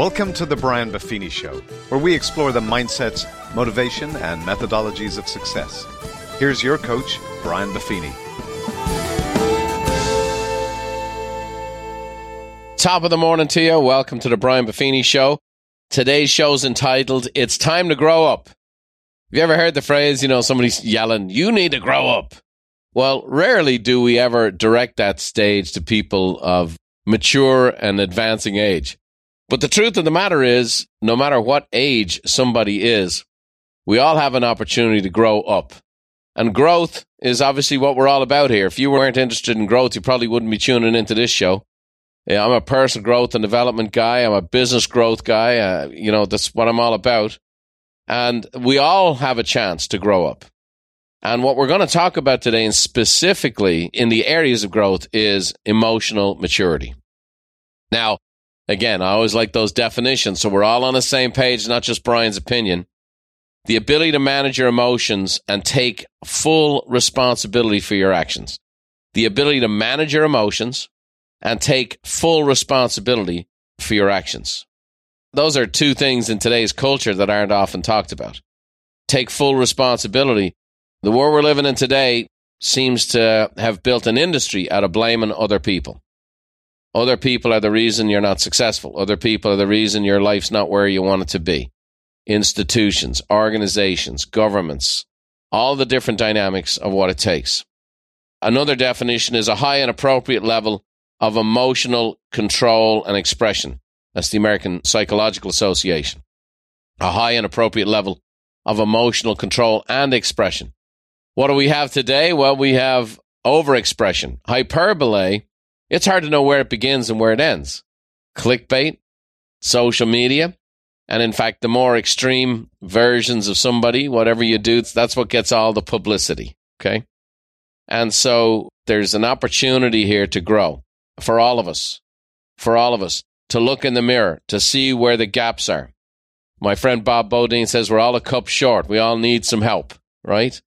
Welcome to The Brian Buffini Show, where we explore the mindsets, motivation, and methodologies of success. Here's your coach, Brian Buffini. Top of the morning to you. Welcome to The Brian Buffini Show. Today's show's entitled, It's Time to Grow Up. Have you ever heard the phrase, somebody's yelling, you need to grow up? Well, rarely do we ever direct that stage to people of mature and advancing age. But the truth of the matter is, no matter what age somebody is, we all have an opportunity to grow up. And growth is obviously what we're all about here. If you weren't interested in growth, you probably wouldn't be tuning into this show. Yeah, I'm a personal growth and development guy. I'm a business growth guy. That's what I'm all about. And we all have a chance to grow up. And what we're going to talk about today, and specifically in the areas of growth, is emotional maturity. Now, again, I always like those definitions, so we're all on the same page, not just Brian's opinion. The ability to manage your emotions and take full responsibility for your actions. The ability to manage your emotions and take full responsibility for your actions. Those are two things in today's culture that aren't often talked about. Take full responsibility. The world we're living in today seems to have built an industry out of blaming other people. Other people are the reason you're not successful. Other people are the reason your life's not where you want it to be. Institutions, organizations, governments, all the different dynamics of what it takes. Another definition is a high and appropriate level of emotional control and expression. That's the American Psychological Association. A high and appropriate level of emotional control and expression. What do we have today? Well, we have overexpression, hyperbole. It's hard to know where it begins and where it ends. Clickbait, social media, and in fact, the more extreme versions of somebody, whatever you do, that's what gets all the publicity, okay? And so there's an opportunity here to grow for all of us, to look in the mirror, to see where the gaps are. My friend Bob Bodine says we're all a cup short. We all need some help, right?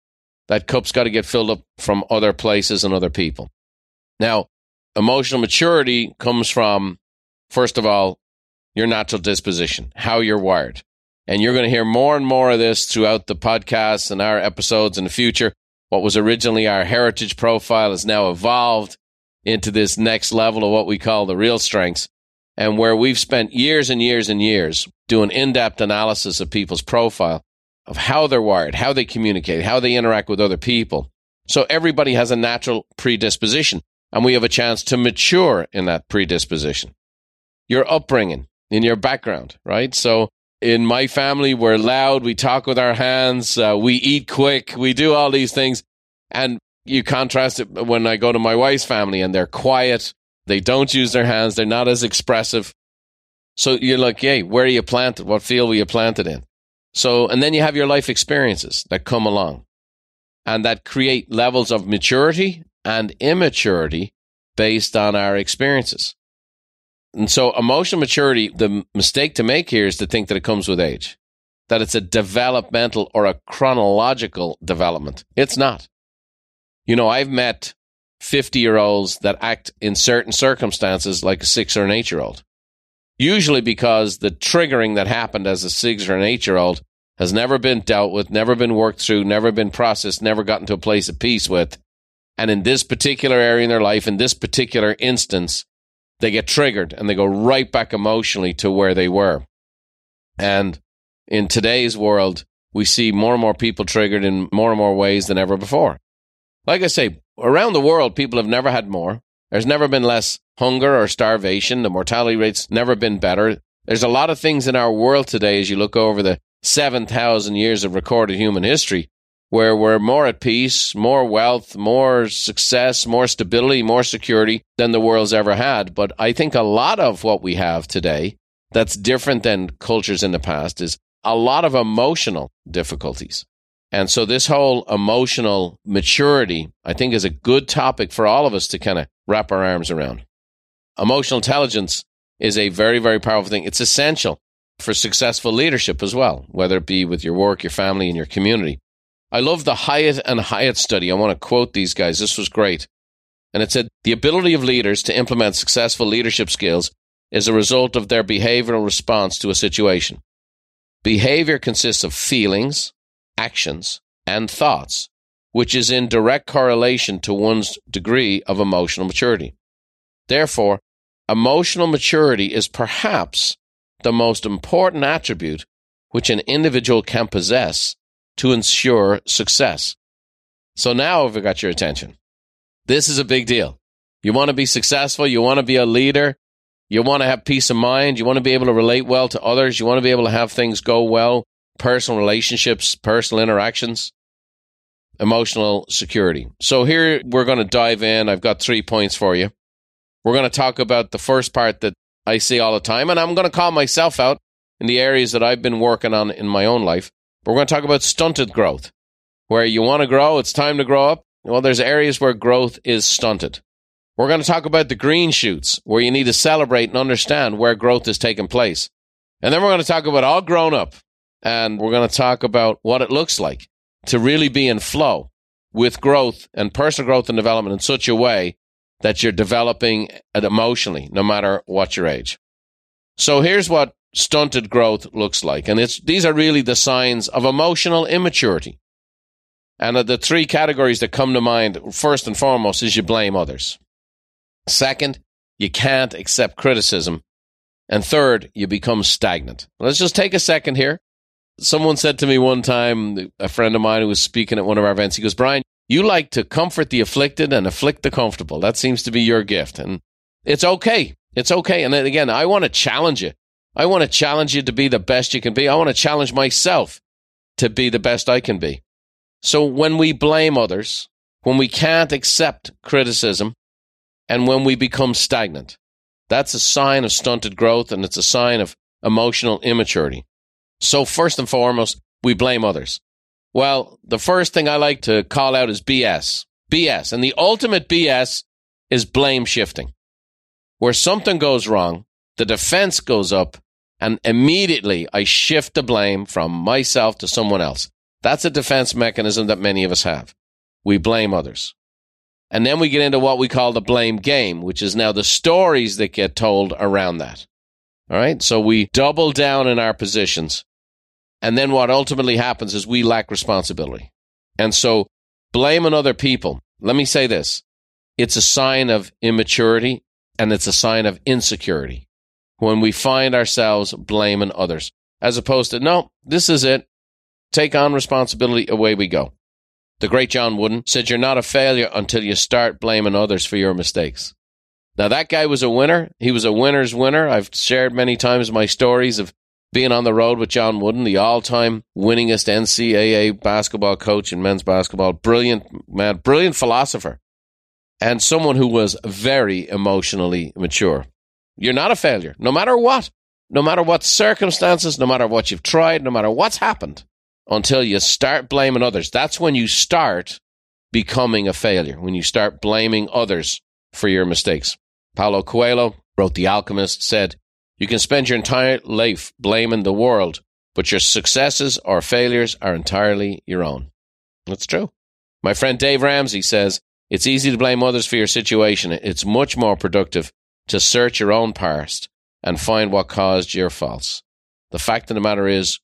That cup's got to get filled up from other places and other people. Now, emotional maturity comes from, first of all, your natural disposition, how you're wired. And you're going to hear more and more of this throughout the podcasts and our episodes in the future. What was originally our heritage profile has now evolved into this next level of what we call the real strengths, and where we've spent years and years and years doing in-depth analysis of people's profile, of how they're wired, how they communicate, how they interact with other people. So everybody has a natural predisposition. And we have a chance to mature in that predisposition. Your upbringing, in your background, right? So in my family, we're loud, we talk with our hands, we eat quick, we do all these things. And you contrast it when I go to my wife's family and they're quiet, they don't use their hands, they're not as expressive. So you're like, hey, where are you planted? What field were you planted in? So, and then you have your life experiences that come along and that create levels of maturity and immaturity based on our experiences. And so emotional maturity, the mistake to make here is to think that it comes with age, that it's a developmental or a chronological development. It's not. I've met 50-year-olds that act in certain circumstances like a 6 or an 8-year-old, usually because the triggering that happened as a 6 or an 8-year-old has never been dealt with, never been worked through, never been processed, never gotten to a place of peace with. And in this particular area in their life, in this particular instance, they get triggered and they go right back emotionally to where they were. And in today's world, we see more and more people triggered in more and more ways than ever before. Like I say, around the world, people have never had more. There's never been less hunger or starvation. The mortality rate's never been better. There's a lot of things in our world today, as you look over the 7,000 years of recorded human history, where we're more at peace, more wealth, more success, more stability, more security than the world's ever had. But I think a lot of what we have today that's different than cultures in the past is a lot of emotional difficulties. And so this whole emotional maturity, I think, is a good topic for all of us to kind of wrap our arms around. Emotional intelligence is a very, very powerful thing. It's essential for successful leadership as well, whether it be with your work, your family, and your community. I love the Hyatt and Hyatt study. I want to quote these guys. This was great. And it said, the ability of leaders to implement successful leadership skills is a result of their behavioral response to a situation. Behavior consists of feelings, actions, and thoughts, which is in direct correlation to one's degree of emotional maturity. Therefore, emotional maturity is perhaps the most important attribute which an individual can possess to ensure success. So now I've got your attention. This is a big deal. You want to be successful. You want to be a leader. You want to have peace of mind. You want to be able to relate well to others. You want to be able to have things go well, personal relationships, personal interactions, emotional security. So here we're going to dive in. I've got 3 points for you. We're going to talk about the first part that I see all the time, and I'm going to call myself out in the areas that I've been working on in my own life. We're going to talk about stunted growth, where you want to grow, it's time to grow up. Well, there's areas where growth is stunted. We're going to talk about the green shoots, where you need to celebrate and understand where growth is taking place. And then we're going to talk about all grown up, and we're going to talk about what it looks like to really be in flow with growth and personal growth and development in such a way that you're developing emotionally, no matter what your age. So here's what stunted growth looks like. And these are really the signs of emotional immaturity. And the three categories that come to mind, first and foremost, is you blame others. Second, you can't accept criticism. And third, you become stagnant. Let's just take a second here. Someone said to me one time, a friend of mine who was speaking at one of our events, he goes, Brian, you like to comfort the afflicted and afflict the comfortable. That seems to be your gift. And it's okay. It's okay. And then again, I want to challenge you. I want to challenge you to be the best you can be. I want to challenge myself to be the best I can be. So when we blame others, when we can't accept criticism, and when we become stagnant, that's a sign of stunted growth, and it's a sign of emotional immaturity. So first and foremost, we blame others. Well, the first thing I like to call out is BS. BS. And the ultimate BS is blame shifting, where something goes wrong, the defense goes up, and immediately I shift the blame from myself to someone else. That's a defense mechanism that many of us have. We blame others. And then we get into what we call the blame game, which is now the stories that get told around that. All right? So we double down in our positions. And then what ultimately happens is we lack responsibility. And so blaming other people, let me say this, it's a sign of immaturity and it's a sign of insecurity when we find ourselves blaming others, as opposed to, no, this is it, take on responsibility, away we go. The great John Wooden said, you're not a failure until you start blaming others for your mistakes. Now that guy was a winner. He was a winner's winner. I've shared many times my stories of being on the road with John Wooden, the all-time winningest NCAA basketball coach in men's basketball, brilliant man, brilliant philosopher, and someone who was very emotionally mature. You're not a failure, no matter what circumstances, no matter what you've tried, no matter what's happened, until you start blaming others. That's when you start becoming a failure, when you start blaming others for your mistakes. Paulo Coelho wrote The Alchemist, said, you can spend your entire life blaming the world, but your successes or failures are entirely your own. That's true. My friend Dave Ramsey says, it's easy to blame others for your situation. It's much more productive to search your own past and find what caused your faults. The fact of the matter is,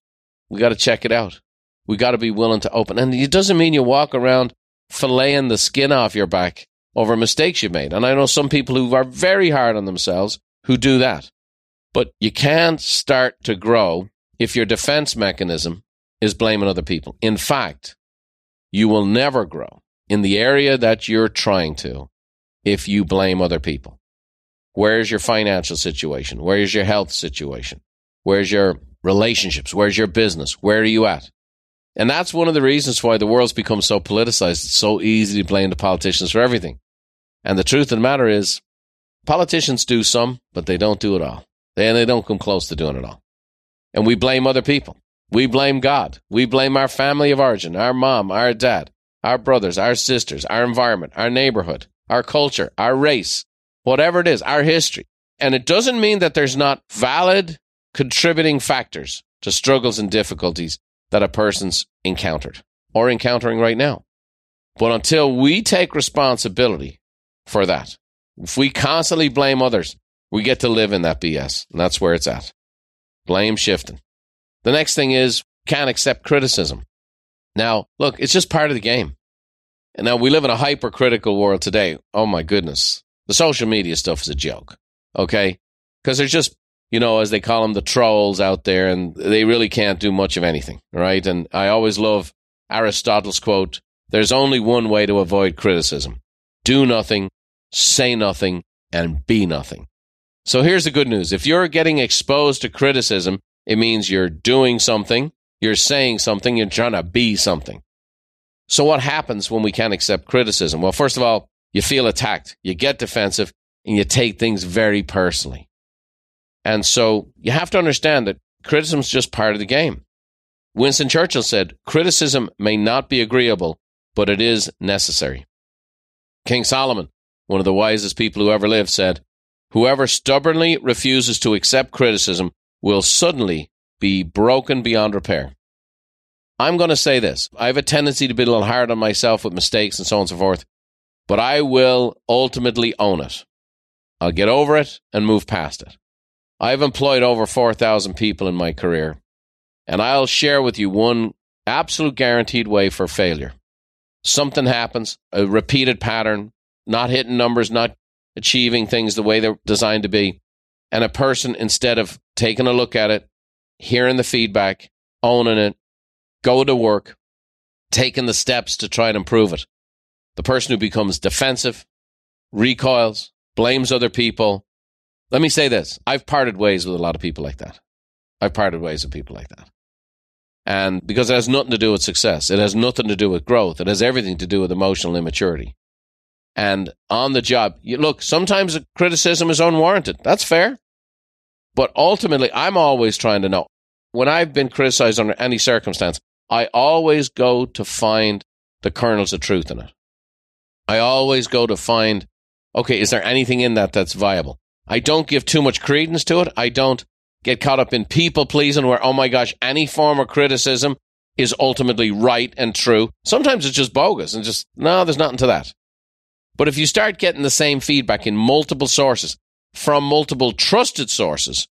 we got to check it out. We got to be willing to open. And it doesn't mean you walk around filleting the skin off your back over mistakes you made. And I know some people who are very hard on themselves who do that. But you can't start to grow if your defense mechanism is blaming other people. In fact, you will never grow in the area that you're trying to if you blame other people. Where's your financial situation? Where's your health situation? Where's your relationships? Where's your business? Where are you at? And that's one of the reasons why the world's become so politicized. It's so easy to blame the politicians for everything. And the truth of the matter is, politicians do some, but they don't do it all. And they don't come close to doing it all. And we blame other people. We blame God. We blame our family of origin, our mom, our dad, our brothers, our sisters, our environment, our neighborhood, our culture, our race, whatever it is, our history. And it doesn't mean that there's not valid contributing factors to struggles and difficulties that a person's encountered or encountering right now. But until we take responsibility for that, if we constantly blame others, We get to live in that BS, and that's where it's at. Blame shifting. The next thing is, can't accept criticism. Now, look, it's just part of the game. And now we live in a hypercritical world today. Oh, my goodness. The social media stuff is a joke, okay? Because there's just, you know, as they call them, the trolls out there, and they really can't do much of anything, right? And I always love Aristotle's quote, there's only one way to avoid criticism. Do nothing, say nothing, and be nothing. So here's the good news. If you're getting exposed to criticism, it means you're doing something, you're saying something, you're trying to be something. So what happens when we can't accept criticism? Well, first of all, you feel attacked, you get defensive, and you take things very personally. And so you have to understand that criticism is just part of the game. Winston Churchill said, criticism may not be agreeable, but it is necessary. King Solomon, one of the wisest people who ever lived, said, whoever stubbornly refuses to accept criticism will suddenly be broken beyond repair. I'm going to say this. I have a tendency to be a little hard on myself with mistakes and so on and so forth, but I will ultimately own it. I'll get over it and move past it. I've employed over 4,000 people in my career, and I'll share with you one absolute guaranteed way for failure. Something happens, a repeated pattern, not hitting numbers, not achieving things the way they're designed to be, and a person, instead of taking a look at it, hearing the feedback, owning it, go to work, taking the steps to try and improve it. The person who becomes defensive, recoils, blames other people. Let me say this. I've parted ways with a lot of people like that. And because it has nothing to do with success. It has nothing to do with growth. It has everything to do with emotional immaturity. And on the job, look, sometimes the criticism is unwarranted. That's fair. But ultimately, I'm always trying to know, when I've been criticized under any circumstance, I always go to find the kernels of truth in it. I always go to find, okay, is there anything in that that's viable? I don't give too much credence to it. I don't get caught up in people-pleasing where, oh my gosh, any form of criticism is ultimately right and true. Sometimes it's just bogus and just, no, there's nothing to that. But if you start getting the same feedback in multiple sources, from multiple trusted sources,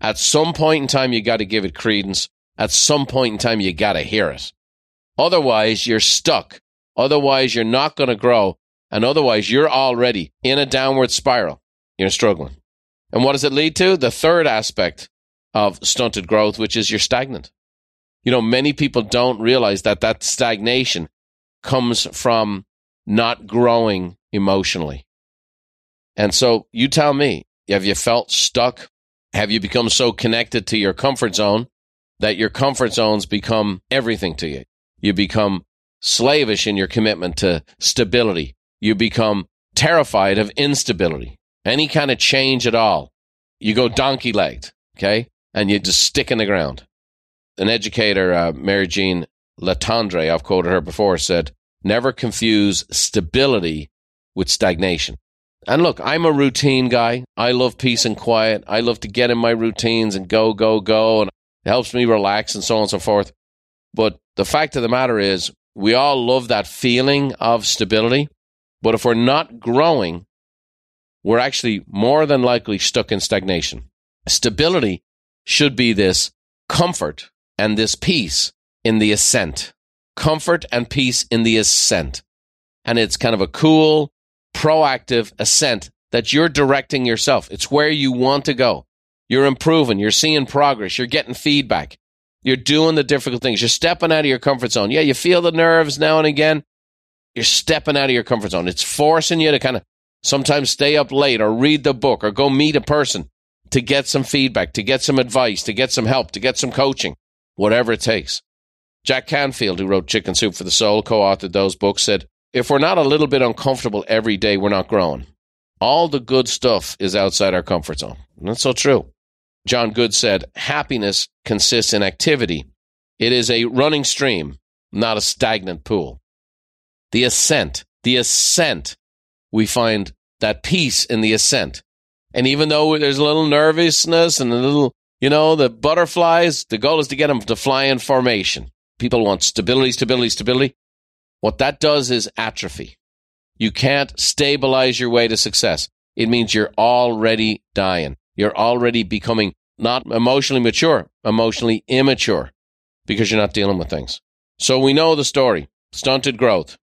at some point in time, you got to give it credence. At some point in time, you got to hear it. Otherwise, you're stuck. Otherwise, you're not going to grow. And otherwise, you're already in a downward spiral. You're struggling. And what does it lead to? The third aspect of stunted growth, which is you're stagnant. You know, many people don't realize that that stagnation comes from not growing emotionally. And so you tell me, have you felt stuck? Have you become so connected to your comfort zone that your comfort zones become everything to you? You become slavish in your commitment to stability. You become terrified of instability. Any kind of change at all. You go donkey-legged, okay? And you just stick in the ground. An educator, Mary Jean Latendre, I've quoted her before, said, never confuse stability with stagnation. And look, I'm a routine guy. I love peace and quiet. I love to get in my routines and go, go, go. And it helps me relax and so on and so forth. But the fact of the matter is, we all love that feeling of stability. But if we're not growing, we're actually more than likely stuck in stagnation. Stability should be this comfort and this peace in the ascent. Comfort and peace in the ascent. And it's kind of a cool, proactive ascent that you're directing yourself. It's where you want to go. You're improving. You're seeing progress. You're getting feedback. You're doing the difficult things. You're stepping out of your comfort zone. Yeah, you feel the nerves now and again. You're stepping out of your comfort zone. It's forcing you to kind of sometimes stay up late or read the book or go meet a person to get some feedback, to get some advice, to get some help, to get some coaching, whatever it takes. Jack Canfield, who wrote Chicken Soup for the Soul, co-authored those books, said, if we're not a little bit uncomfortable every day, we're not growing. All the good stuff is outside our comfort zone. And that's so true. John Good said, happiness consists in activity. It is a running stream, not a stagnant pool. The ascent, we find that peace in the ascent. And even though there's a little nervousness and a little, the butterflies, the goal is to get them to fly in formation. People want stability. What that does is atrophy. You can't stabilize your way to success. It means you're already dying. You're already becoming not emotionally mature, emotionally immature, because you're not dealing with things. So we know the story. Stunted growth.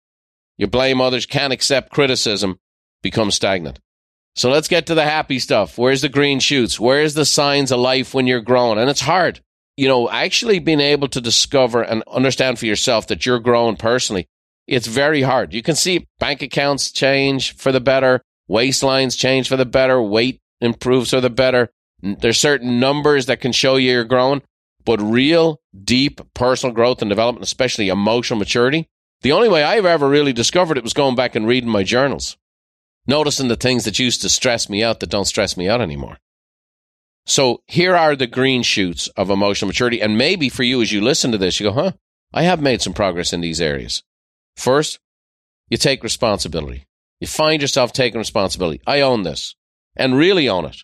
You blame others, can't accept criticism, become stagnant. So let's get to the happy stuff. Where's the green shoots? Where's the signs of life when you're growing? And it's hard. You know, actually being able to discover and understand for yourself that you're growing personally, it's very hard. You can see bank accounts change for the better, waistlines change for the better, weight improves for the better. There's certain numbers that can show you you're growing, but real deep personal growth and development, especially emotional maturity, the only way I've ever really discovered it was going back and reading my journals, noticing the things that used to stress me out that don't stress me out anymore. So here are the green shoots of emotional maturity. And maybe for you, as you listen to this, you go, huh, I have made some progress in these areas. First, you take responsibility. You find yourself taking responsibility. I own this, and really own it.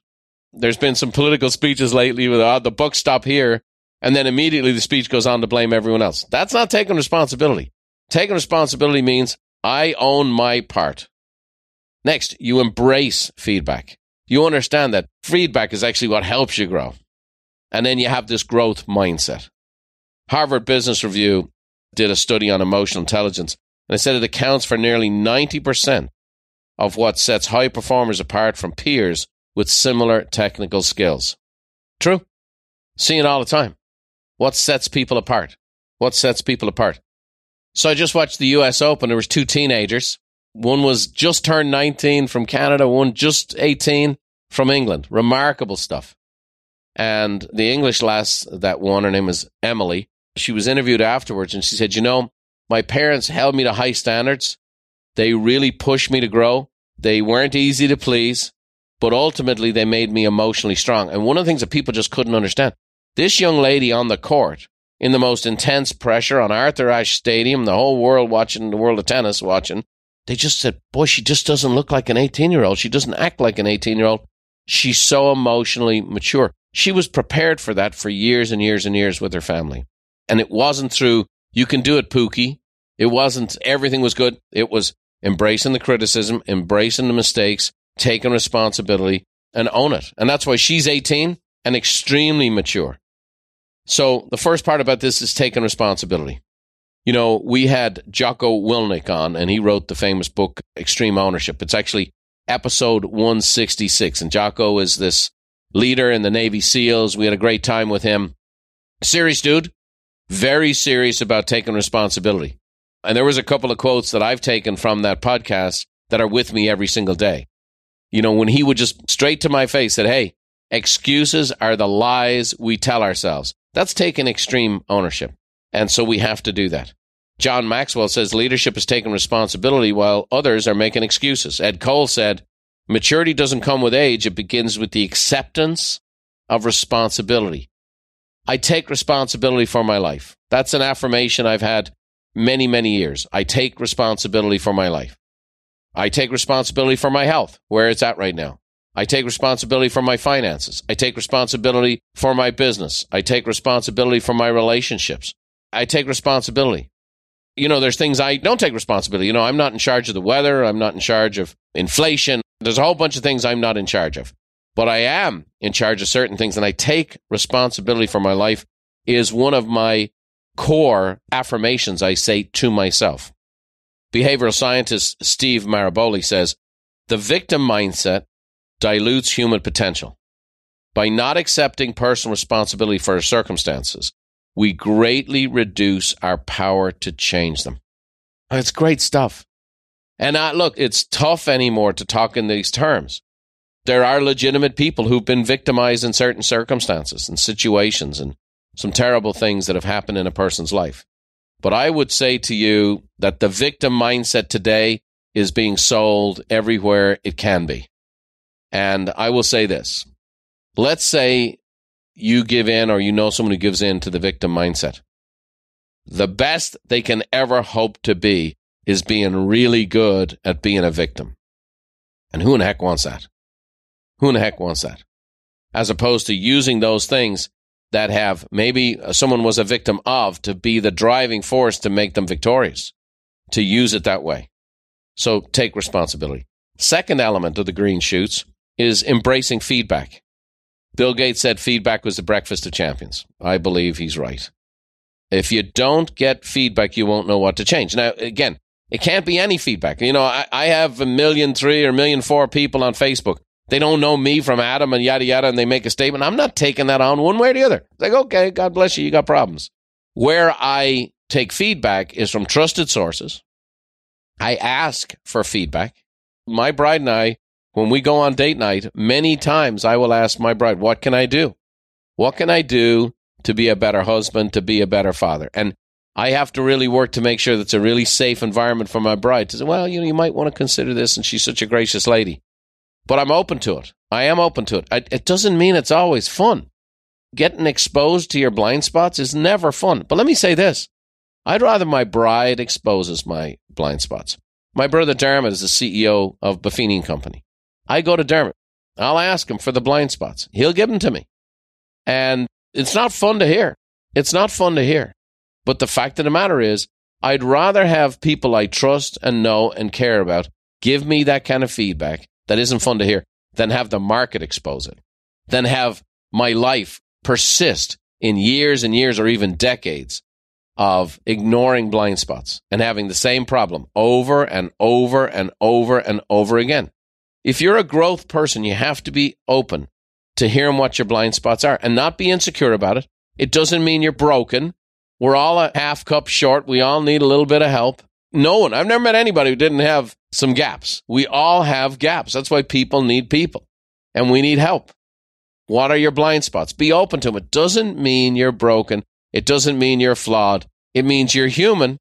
There's been some political speeches lately with the buck stop here, and then immediately the speech goes on to blame everyone else. That's not taking responsibility. Taking responsibility means I own my part. Next, you embrace feedback. You understand that feedback is actually what helps you grow. And then you have this growth mindset. Harvard Business Review did a study on emotional intelligence, and it said it accounts for nearly 90% of what sets high performers apart from peers with similar technical skills. True. See it all the time. What sets people apart? What sets people apart? So I just watched the U.S. Open. There was two teenagers. One was just turned 19 from Canada. One just 18 from England. Remarkable stuff. And the English lass that won, her name was Emily. She was interviewed afterwards, and she said, you know, my parents held me to high standards. They really pushed me to grow. They weren't easy to please, but ultimately they made me emotionally strong. And one of the things that people just couldn't understand, this young lady on the court, in the most intense pressure on Arthur Ashe Stadium, the whole world watching, the world of tennis watching, they just said, boy, she just doesn't look like an 18-year-old. She doesn't act like an 18-year-old. She's so emotionally mature. She was prepared for that for years and years and years with her family. And it wasn't through, you can do it, Pookie. It wasn't, everything was good. It was embracing the criticism, embracing the mistakes, taking responsibility, and own it. And that's why she's 18 and extremely mature. So the first part about this is taking responsibility. You know, we had Jocko Willink on, and he wrote the famous book, Extreme Ownership. It's actually episode 166, and Jocko is this leader in the Navy SEALs. We had a great time with him. Serious dude, very serious about taking responsibility. And there was a couple of quotes that I've taken from that podcast that are with me every single day. You know, when he would just straight to my face said, hey, excuses are the lies we tell ourselves. That's taking extreme ownership. And so we have to do that. John Maxwell says leadership is taking responsibility while others are making excuses. Ed Cole said, maturity doesn't come with age. It begins with the acceptance of responsibility. I take responsibility for my life. That's an affirmation I've had many, many years. I take responsibility for my life. I take responsibility for my health, where it's at right now. I take responsibility for my finances. I take responsibility for my business. I take responsibility for my relationships. I take responsibility. You know, there's things I don't take responsibility. You know, I'm not in charge of the weather. I'm not in charge of inflation. There's a whole bunch of things I'm not in charge of. But I am in charge of certain things, and I take responsibility for my life is one of my core affirmations I say to myself. Behavioral scientist Steve Maraboli says, the victim mindset dilutes human potential. By not accepting personal responsibility for our circumstances, we greatly reduce our power to change them. And it's great stuff. And look, it's tough anymore to talk in these terms. There are legitimate people who've been victimized in certain circumstances and situations and some terrible things that have happened in a person's life. But I would say to you that the victim mindset today is being sold everywhere it can be. And I will say this. Let's say you give in, or you know someone who gives in to the victim mindset. The best they can ever hope to be is being really good at being a victim. And who in the heck wants that? Who in the heck wants that? As opposed to using those things that have maybe someone was a victim of to be the driving force to make them victorious, to use it that way. So take responsibility. Second element of the green shoots is embracing feedback. Bill Gates said feedback was the breakfast of champions. I believe he's right. If you don't get feedback, you won't know what to change. Now, again, it can't be any feedback. You know, I have 1.3 million or 1.4 million people on Facebook. They don't know me from Adam and yada, yada, and they make a statement. I'm not taking that on one way or the other. It's like, okay, God bless you. You got problems. Where I take feedback is from trusted sources. I ask for feedback. My bride and I, when we go on date night, many times I will ask my bride, what can I do? What can I do to be a better husband, to be a better father? And I have to really work to make sure that's a really safe environment for my bride to say, well, you know, you might want to consider this, and she's such a gracious lady. But I'm open to it. I am open to it. It doesn't mean it's always fun. Getting exposed to your blind spots is never fun. But let me say this. I'd rather my bride exposes my blind spots. My brother Dermot is the CEO of Buffini & Company. I go to Dermot. I'll ask him for the blind spots. He'll give them to me. And it's not fun to hear. It's not fun to hear. But the fact of the matter is, I'd rather have people I trust and know and care about give me that kind of feedback that isn't fun to hear than have the market expose it, than have my life persist in years and years or even decades of ignoring blind spots and having the same problem over and over and over and over again. If you're a growth person, you have to be open to hearing what your blind spots are and not be insecure about it. It doesn't mean you're broken. We're all a half cup short. We all need a little bit of help. No one, I've never met anybody who didn't have some gaps. We all have gaps. That's why people need people, and we need help. What are your blind spots? Be open to them. It doesn't mean you're broken. It doesn't mean you're flawed. It means you're human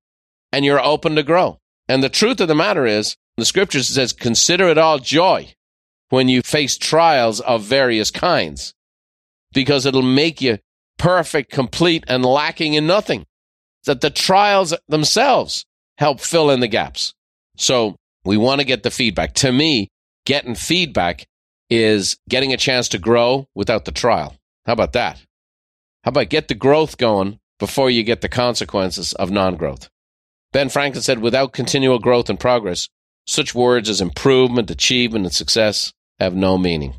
and you're open to grow. And the truth of the matter is, the scripture says, consider it all joy when you face trials of various kinds, because it'll make you perfect, complete, and lacking in nothing. That the trials themselves help fill in the gaps. So we want to get the feedback. To me, getting feedback is getting a chance to grow without the trial. How about that? How about get the growth going before you get the consequences of non-growth? Ben Franklin said, without continual growth and progress, such words as improvement, achievement, and success have no meaning.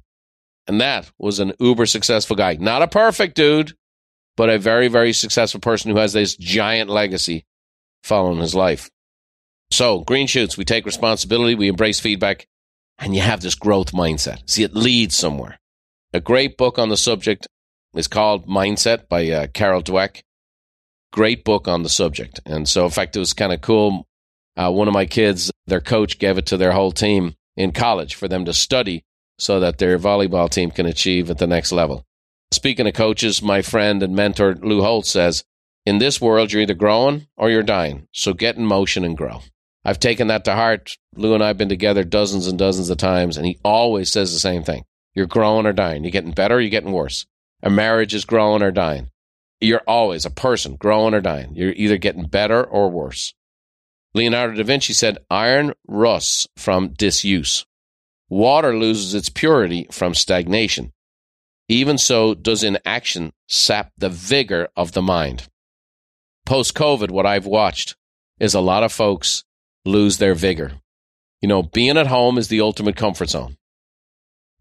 And that was an uber successful guy. Not a perfect dude, but a very, very successful person who has this giant legacy following his life. So, green shoots, we take responsibility, we embrace feedback, and you have this growth mindset. See, it leads somewhere. A great book on the subject is called Mindset by Carol Dweck. Great book on the subject. And so, in fact, it was kind of cool. One of my kids, their coach gave it to their whole team in college for them to study so that their volleyball team can achieve at the next level. Speaking of coaches, my friend and mentor Lou Holtz says, in this world, you're either growing or you're dying. So get in motion and grow. I've taken that to heart. Lou and I have been together dozens and dozens of times, and he always says the same thing. You're growing or dying. You're getting better or you're getting worse. A marriage is growing or dying. You're always a person, growing or dying. You're either getting better or worse. Leonardo da Vinci said, iron rusts from disuse. Water loses its purity from stagnation. Even so does inaction sap the vigor of the mind. Post-COVID, what I've watched is a lot of folks lose their vigor. You know, being at home is the ultimate comfort zone.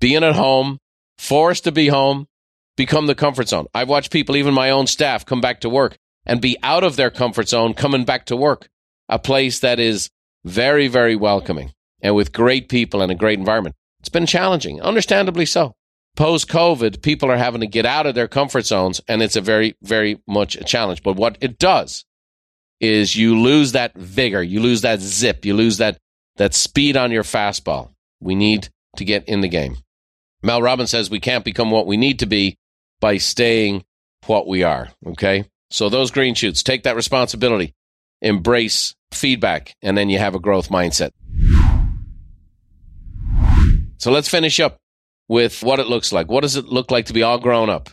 Being at home, forced to be home, become the comfort zone. I've watched people, even my own staff, come back to work and be out of their comfort zone coming back to work. A place that is very, very welcoming and with great people and a great environment. It's been challenging, understandably so. Post-COVID, people are having to get out of their comfort zones, and it's a very, very much a challenge. But what it does is you lose that vigor, you lose that zip, you lose that speed on your fastball. We need to get in the game. Mel Robbins says we can't become what we need to be by staying what we are, okay? So those green shoots, take that responsibility, embrace feedback, and then you have a growth mindset. So let's finish up with what it looks like. What does it look like to be all grown up?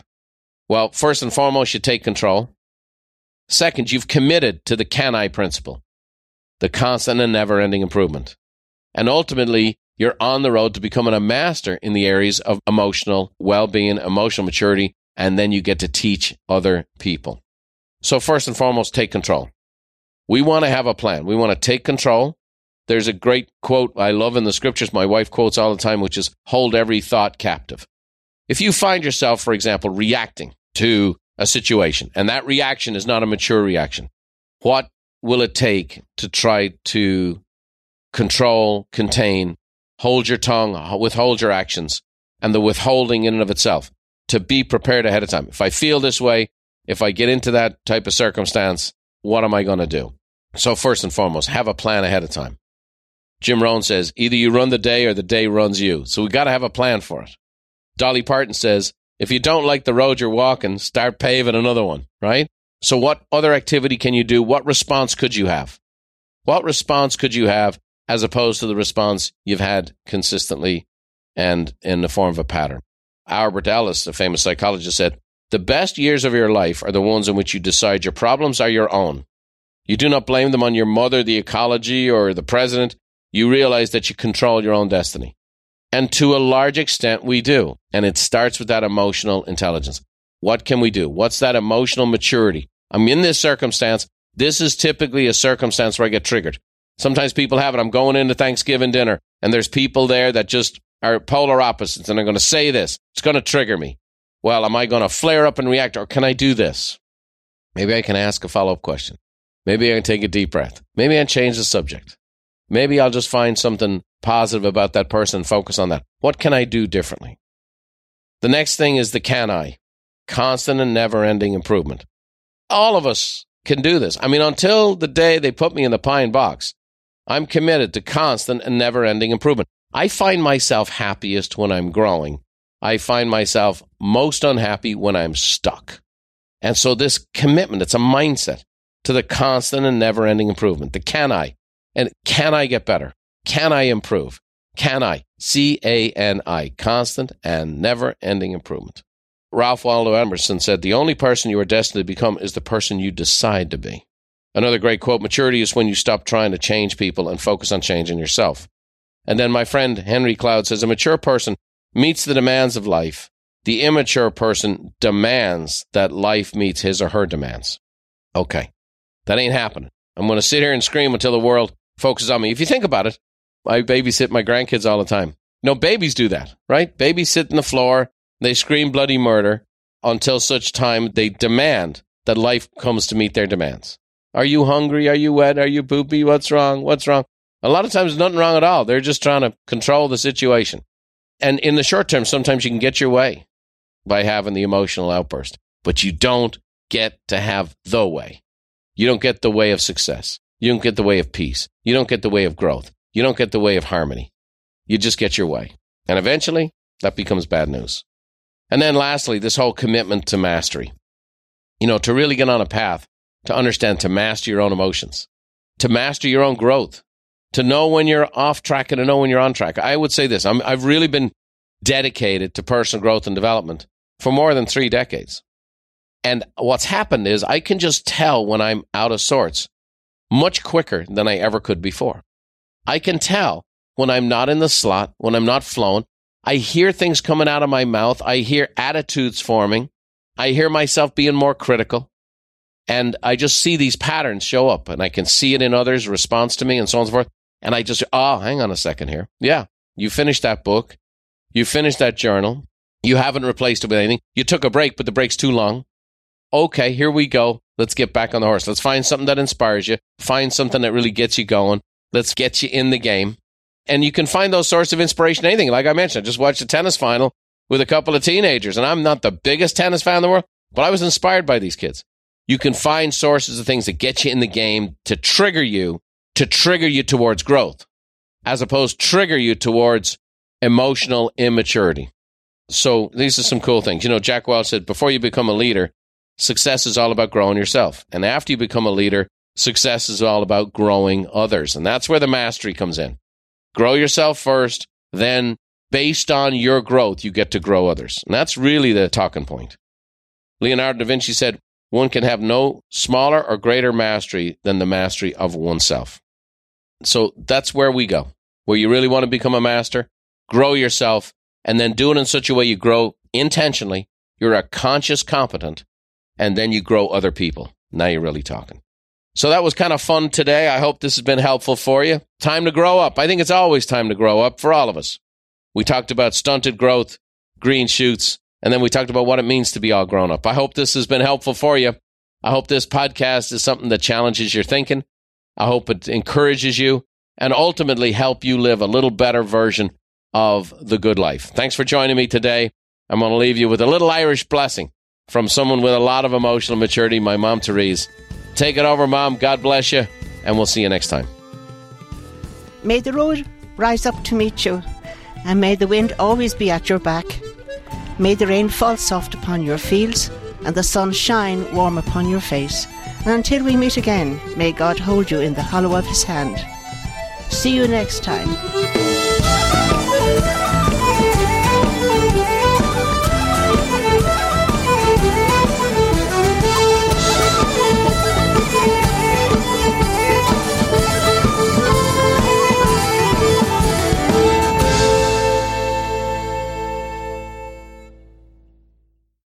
Well, first and foremost, you take control. Second, you've committed to the can-I principle, the constant and never-ending improvement. And ultimately, you're on the road to becoming a master in the areas of emotional well-being, emotional maturity, and then you get to teach other people. So first and foremost, take control. We want to have a plan. We want to take control. There's a great quote I love in the scriptures my wife quotes all the time, which is, hold every thought captive. If you find yourself, for example, reacting to a situation, and that reaction is not a mature reaction, what will it take to try to control, contain, hold your tongue, withhold your actions, and the withholding in and of itself, to be prepared ahead of time? If I feel this way, if I get into that type of circumstance, what am I going to do? So first and foremost, have a plan ahead of time. Jim Rohn says, either you run the day or the day runs you. So we got to have a plan for it. Dolly Parton says, if you don't like the road you're walking, start paving another one, right? So what other activity can you do? What response could you have? What response could you have as opposed to the response you've had consistently and in the form of a pattern? Albert Ellis, a famous psychologist, said, the best years of your life are the ones in which you decide your problems are your own. You do not blame them on your mother, the ecology, or the president. You realize that you control your own destiny. And to a large extent, we do. And it starts with that emotional intelligence. What can we do? What's that emotional maturity? I'm in this circumstance. This is typically a circumstance where I get triggered. Sometimes people have it. I'm going into Thanksgiving dinner, and there's people there that just are polar opposites, and I'm going to say this. It's going to trigger me. Well, am I going to flare up and react, or can I do this? Maybe I can ask a follow-up question. Maybe I can take a deep breath. Maybe I can change the subject. Maybe I'll just find something positive about that person and focus on that. What can I do differently? The next thing is the can I. Constant and never-ending improvement. All of us can do this. I mean, until the day they put me in the pine box, I'm committed to constant and never-ending improvement. I find myself happiest when I'm growing. I find myself most unhappy when I'm stuck. And so this commitment, it's a mindset to the constant and never-ending improvement. The can I. And can I get better? Can I improve? Can I? C-A-N-I. Constant and never-ending improvement. Ralph Waldo Emerson said, the only person you are destined to become is the person you decide to be. Another great quote, maturity is when you stop trying to change people and focus on changing yourself. And then my friend Henry Cloud says, a mature person meets the demands of life. The immature person demands that life meets his or her demands. Okay, that ain't happening. I'm going to sit here and scream until the world focuses on me. If you think about it, I babysit my grandkids all the time. No, babies do that, right? Babies sit on the floor. They scream bloody murder until such time they demand that life comes to meet their demands. Are you hungry? Are you wet? Are you poopy? What's wrong? What's wrong? A lot of times, nothing wrong at all. They're just trying to control the situation. And in the short term, sometimes you can get your way by having the emotional outburst, but you don't get to have the way. You don't get the way of success. You don't get the way of peace. You don't get the way of growth. You don't get the way of harmony. You just get your way. And eventually, that becomes bad news. And then lastly, this whole commitment to mastery. You know, to really get on a path, to understand, to master your own emotions, to master your own growth, to know when you're off track and to know when you're on track. I would say this, I've really been dedicated to personal growth and development for more than 3 decades. And what's happened is I can just tell when I'm out of sorts much quicker than I ever could before. I can tell when I'm not in the slot, when I'm not flowing. I hear things coming out of my mouth. I hear attitudes forming. I hear myself being more critical. And I just see these patterns show up. And I can see it in others' response to me and so on and so forth. And I just, hang on a second here. Yeah, you finished that book. You finished that journal. You haven't replaced it with anything. You took a break, but the break's too long. Okay, here we go. Let's get back on the horse. Let's find something that inspires you. Find something that really gets you going. Let's get you in the game. And you can find those sorts of inspiration, anything. Like I mentioned, I just watched a tennis final with a couple of teenagers, and I'm not the biggest tennis fan in the world, but I was inspired by these kids. You can find sources of things that get you in the game to trigger you towards growth, as opposed to trigger you towards emotional immaturity. So these are some cool things. You know, Jack Welch said, before you become a leader, success is all about growing yourself. And after you become a leader, success is all about growing others. And that's where the mastery comes in. Grow yourself first, then based on your growth, you get to grow others. And that's really the talking point. Leonardo da Vinci said, one can have no smaller or greater mastery than the mastery of oneself. So that's where we go, where you really want to become a master, grow yourself, and then do it in such a way you grow intentionally, you're a conscious competent, and then you grow other people. Now you're really talking. So that was kind of fun today. I hope this has been helpful for you. Time to grow up. I think it's always time to grow up for all of us. We talked about stunted growth, green shoots, and then we talked about what it means to be all grown up. I hope this has been helpful for you. I hope this podcast is something that challenges your thinking. I hope it encourages you and ultimately help you live a little better version of the good life. Thanks for joining me today. I'm going to leave you with a little Irish blessing from someone with a lot of emotional maturity, my mom, Therese. Take it over, Mom. God bless you, and we'll see you next time. May the road rise up to meet you, and may the wind always be at your back. May the rain fall soft upon your fields, and the sun shine warm upon your face. And until we meet again, may God hold you in the hollow of his hand. See you next time.